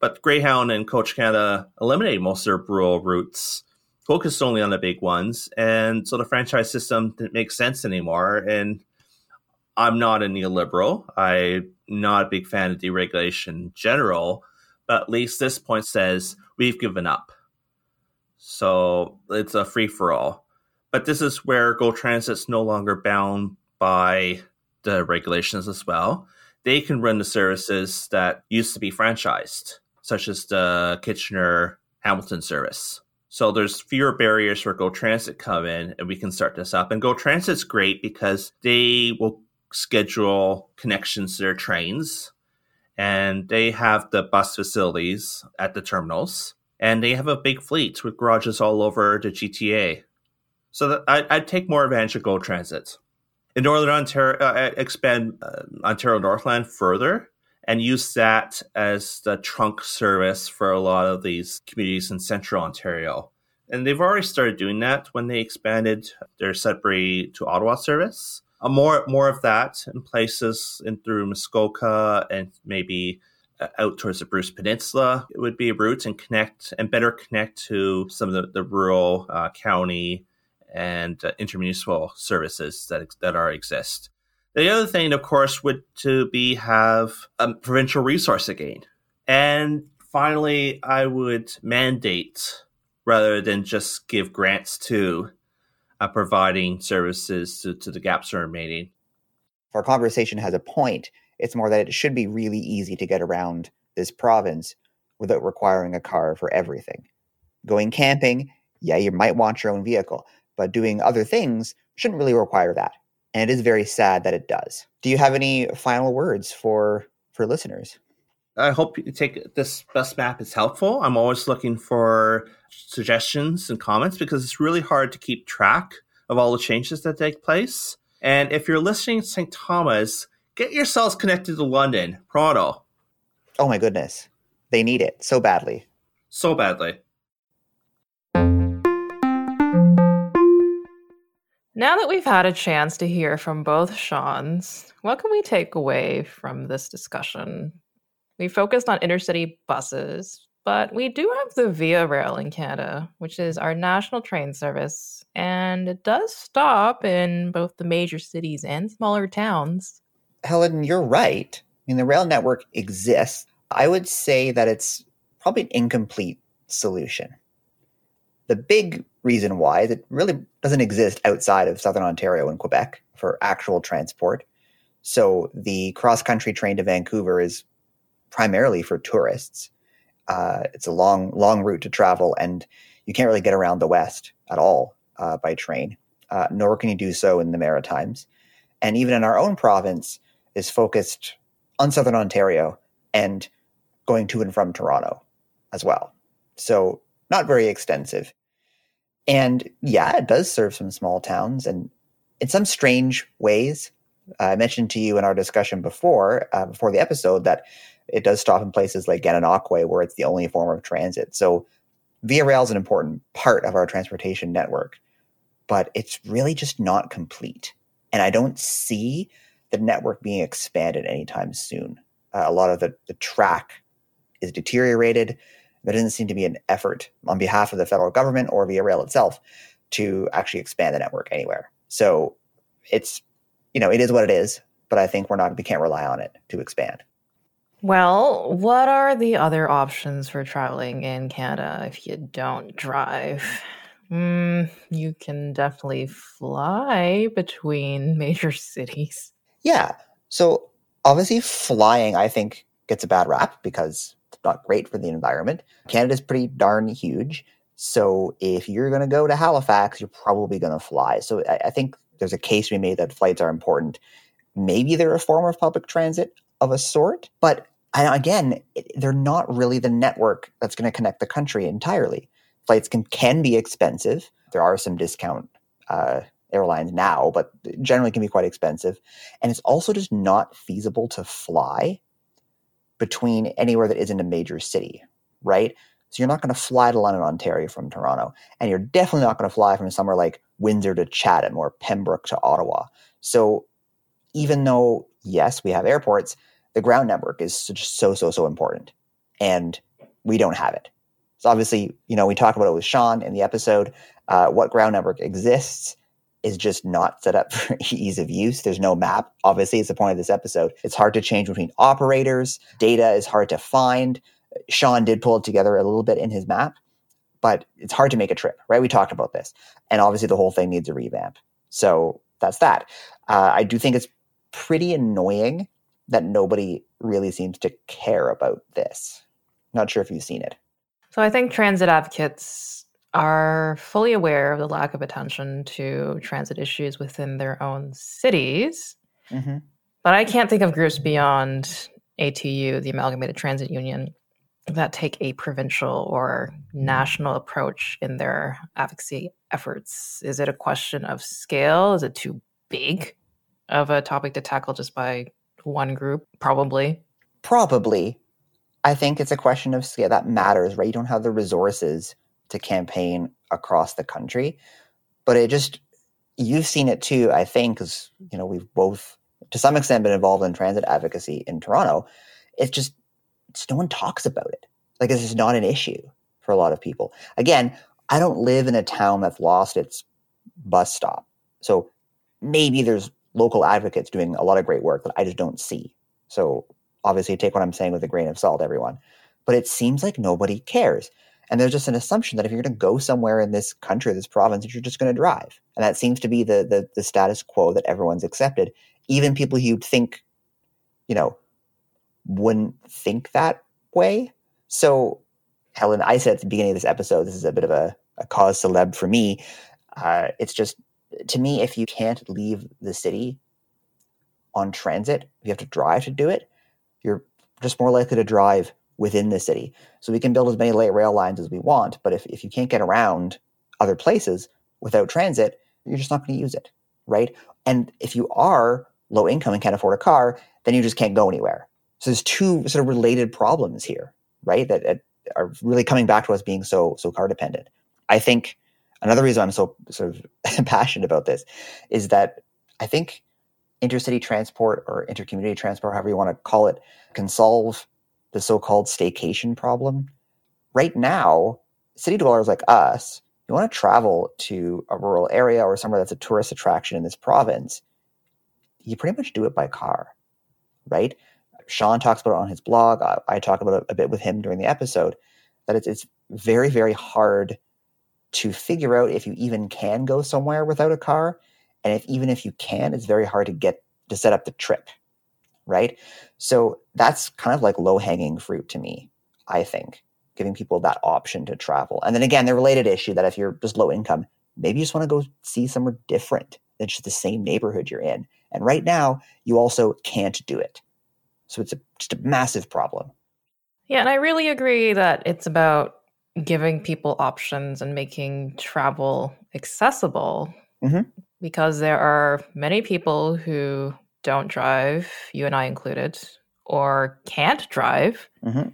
But Greyhound and Coach Canada eliminated most of their rural routes, focused only on the big ones. And so the franchise system didn't make sense anymore. And I'm not a neoliberal. I'm not a big fan of deregulation in general. But at least this point says we've given up. So it's a free-for-all. But this is where GO Transit's no longer bound by the regulations as well. They can run the services that used to be franchised, such as the Kitchener-Hamilton service. So there's fewer barriers for GO Transit come in, and we can start this up. And GO Transit's great because they will schedule connections to their trains, and they have the bus facilities at the terminals, and they have a big fleet with garages all over the GTA. So that I'd take more advantage of GO Transit. In Northern Ontario, expand Ontario Northland further and use that as the trunk service for a lot of these communities in central Ontario. And they've already started doing that when they expanded their Sudbury to Ottawa service. More of that in places through Muskoka and maybe out towards the Bruce Peninsula. It would be a route and better connect to some of the rural county and intermunicipal services that already exist. The other thing, of course, would be to have a provincial resource again. And finally, I would mandate rather than just give grants to providing services to the gaps that are remaining. If our conversation has a point, it's more that it should be really easy to get around this province without requiring a car for everything. Going camping, yeah, you might want your own vehicle, but doing other things shouldn't really require that. And it is very sad that it does. Do you have any final words for listeners? I hope you take this bus map is helpful. I'm always looking for suggestions and comments because it's really hard to keep track of all the changes that take place. And if you're listening to St. Thomas, get yourselves connected to London, Toronto. Oh my goodness. They need it so badly. So badly. Now that we've had a chance to hear from both Seans, what can we take away from this discussion? We focused on intercity buses, but we do have the Via Rail in Canada, which is our national train service, and it does stop in both the major cities and smaller towns. Helen, you're right. I mean, the rail network exists. I would say that it's probably an incomplete solution. The big reason why is it really doesn't exist outside of Southern Ontario and Quebec for actual transport. So the cross-country train to Vancouver is primarily for tourists. It's a long route to travel, and you can't really get around the West at all by train, nor can you do so in the Maritimes. And even in our own province is focused on Southern Ontario and going to and from Toronto as well. So not very extensive. And yeah, it does serve some small towns and in some strange ways. I mentioned to you in our discussion before the episode that it does stop in places like Gananoque, where it's the only form of transit. So Via Rail is an important part of our transportation network, but it's really just not complete. And I don't see the network being expanded anytime soon. A lot of the track is deteriorated. There doesn't seem to be an effort on behalf of the federal government or Via Rail itself to actually expand the network anywhere. So it's, you know, it is what it is, but I think we can't rely on it to expand. Well, what are the other options for traveling in Canada if you don't drive? You can definitely fly between major cities. Yeah. So obviously flying, I think, gets a bad rap because it's not great for the environment. Canada's pretty darn huge. So if you're going to go to Halifax, you're probably going to fly. So I think there's a case we made that flights are important. Maybe they're a form of public transit of a sort, but again, they're not really the network that's going to connect the country entirely. Flights can be expensive. There are some discount airlines now, but generally can be quite expensive. And it's also just not feasible to fly between anywhere that isn't a major city, right? So you're not going to fly to London, Ontario from Toronto, and you're definitely not going to fly from somewhere like Windsor to Chatham or Pembroke to Ottawa. So even though, yes, we have airports, the ground network is just so important, and we don't have it. So obviously, you know, we talked about it with Sean in the episode. What ground network exists is just not set up for ease of use. There's no map. Obviously, it's the point of this episode. It's hard to change between operators. Data is hard to find. Sean did pull it together a little bit in his map, but it's hard to make a trip, right? We talked about this. And obviously, the whole thing needs a revamp. So that's that. I do think it's pretty annoying that nobody really seems to care about this. Not sure if you've seen it. So I think transit advocates are fully aware of the lack of attention to transit issues within their own cities. Mm-hmm. But I can't think of groups beyond ATU, the Amalgamated Transit Union, that take a provincial or national approach in their advocacy efforts. Is it a question of scale? Is it too big of a topic to tackle just by one group? Probably. I think it's a question of scale that matters, right? You don't have the resources to campaign across the country, but it just, you've seen it too, I think, because, you know, we've both, to some extent, been involved in transit advocacy in Toronto. It's just no one talks about it. Like, this is not an issue for a lot of people. Again, I don't live in a town that's lost its bus stop. So maybe there's local advocates doing a lot of great work that I just don't see. So obviously, take what I'm saying with a grain of salt, everyone. But it seems like nobody cares. And there's just an assumption that if you're going to go somewhere in this country, this province, that you're just going to drive. And that seems to be the status quo that everyone's accepted. Even people you'd think, you know, wouldn't think that way. So, Helen, I said at the beginning of this episode, this is a bit of a cause célèbre for me. It's just, to me, if you can't leave the city on transit, you have to drive to do it. You're just more likely to drive within the city. So we can build as many light rail lines as we want, but if you can't get around other places without transit, you're just not going to use it, right? And if you are low income and can't afford a car, then you just can't go anywhere. So there's two sort of related problems here, right, that are really coming back to us being so car dependent. I think another reason I'm so sort of passionate about this is that I think intercity transport or intercommunity transport, however you want to call it, can solve the so-called staycation problem. Right now, city dwellers like us, you want to travel to a rural area or somewhere that's a tourist attraction in this province, you pretty much do it by car, right? Sean talks about it on his blog. I talk about it a bit with him during the episode, that it's very, very hard to figure out if you even can go somewhere without a car. And even if you can, it's very hard to get to set up the trip, right? So that's kind of like low-hanging fruit to me, I think. giving people that option to travel. And then again, the related issue that if you're just low income, maybe you just want to go see somewhere different than just the same neighborhood you're in. And right now, you also can't do it. So it's just a massive problem. Yeah, and I really agree that it's about giving people options and making travel accessible, mm-hmm. because there are many people who don't drive, you and I included, or can't drive. Mm-hmm.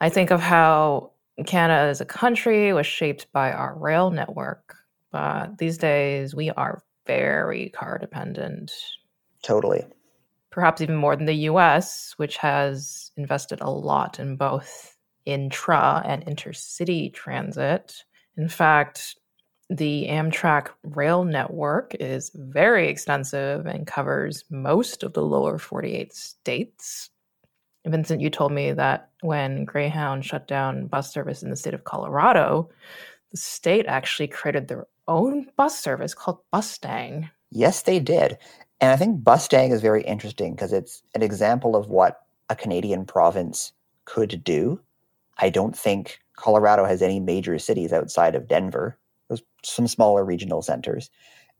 I think of how Canada as a country was shaped by our rail network, but these days we are very car dependent. Totally. Perhaps even more than the US, which has invested a lot in both intra and intercity transit. In fact, the Amtrak rail network is very extensive and covers most of the lower 48 states. Vincent, you told me that when Greyhound shut down bus service in the state of Colorado, the state actually created their own bus service called Bustang. Yes, they did. And I think Bustang is very interesting because it's an example of what a Canadian province could do. I don't think Colorado has any major cities outside of Denver. There's some smaller regional centers.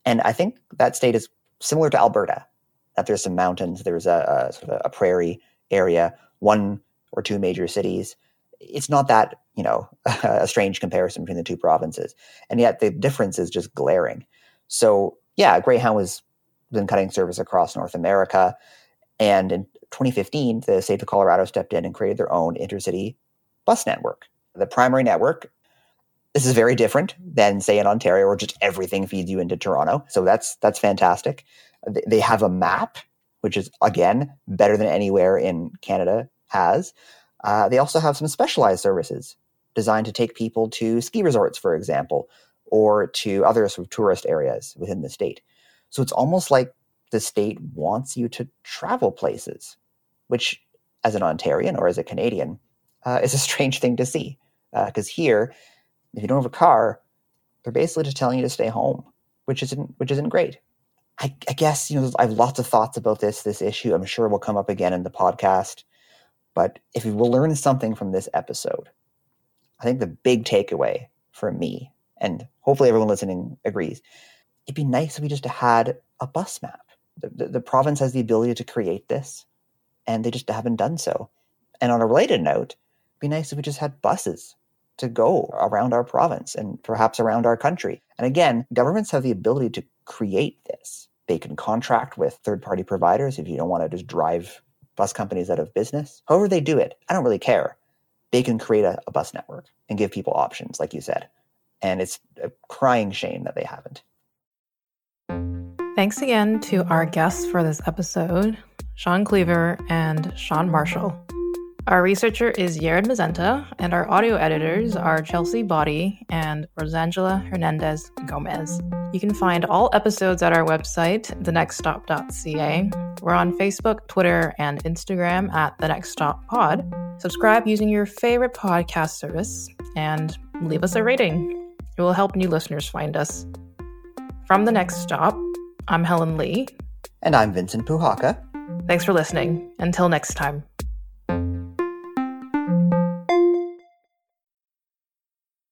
And I think that state is similar to Alberta, that there's some mountains, there's a sort of a prairie area, one or two major cities. It's not that, you know, a strange comparison between the two provinces. And yet the difference is just glaring. So yeah, Greyhound has been cutting service across North America. And in 2015, the state of Colorado stepped in and created their own intercity bus network. The primary network, this is very different than, say, in Ontario, where just everything feeds you into Toronto. So that's fantastic. They have a map, which is, again, better than anywhere in Canada has. They also have some specialized services designed to take people to ski resorts, for example, or to other sort of tourist areas within the state. So it's almost like the state wants you to travel places, which as an Ontarian or as a Canadian is a strange thing to see. Because here, if you don't have a car, they're basically just telling you to stay home, which isn't great. I guess, you know, I have lots of thoughts about this issue. I'm sure will come up again in the podcast. But if we will learn something from this episode, I think the big takeaway for me, and hopefully everyone listening agrees, it'd be nice if we just had a bus map. The province has the ability to create this, and they just haven't done so. And on a related note, it'd be nice if we just had buses to go around our province and perhaps around our country. And again, governments have the ability to create this. They can contract with third-party providers if you don't want to just drive bus companies out of business. However they do it, I don't really care. They can create a bus network and give people options, like you said. And it's a crying shame that they haven't. Thanks again to our guests for this episode, Shaun Cleaver and Sean Marshall. Our researcher is Jared Mazenta, and our audio editors are Chelsea Boddy and Rosangela Hernandez-Gomez. You can find all episodes at our website, thenextstop.ca. We're on Facebook, Twitter, and Instagram at The Next Stop Pod. Subscribe using your favorite podcast service and leave us a rating. It will help new listeners find us. From The Next Stop, I'm Helen Lee. And I'm Vincent Puhaka. Thanks for listening. Until next time.